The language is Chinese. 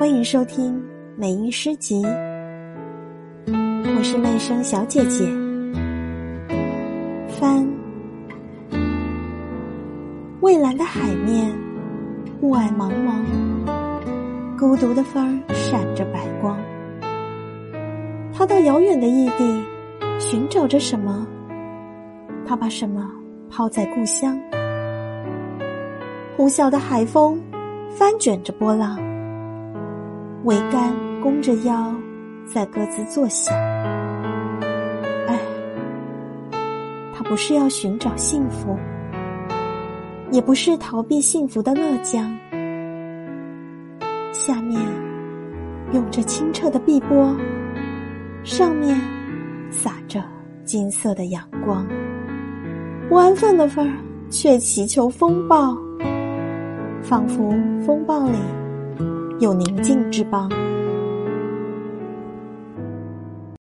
欢迎收听美音诗集，我是麦声小姐姐。帆，蔚蓝的海面，雾霭茫茫，孤独的帆闪着白光，他到遥远的异地寻找着什么，他把什么抛在故乡。呼啸的海风翻卷着波浪，桅杆弓着腰在各自作响。哎，他不是要寻找幸福，也不是逃避幸福的乐江。下面涌着清澈的碧波，上面洒着金色的阳光。不安分的帆儿却祈求风暴，仿佛风暴里有宁静之邦。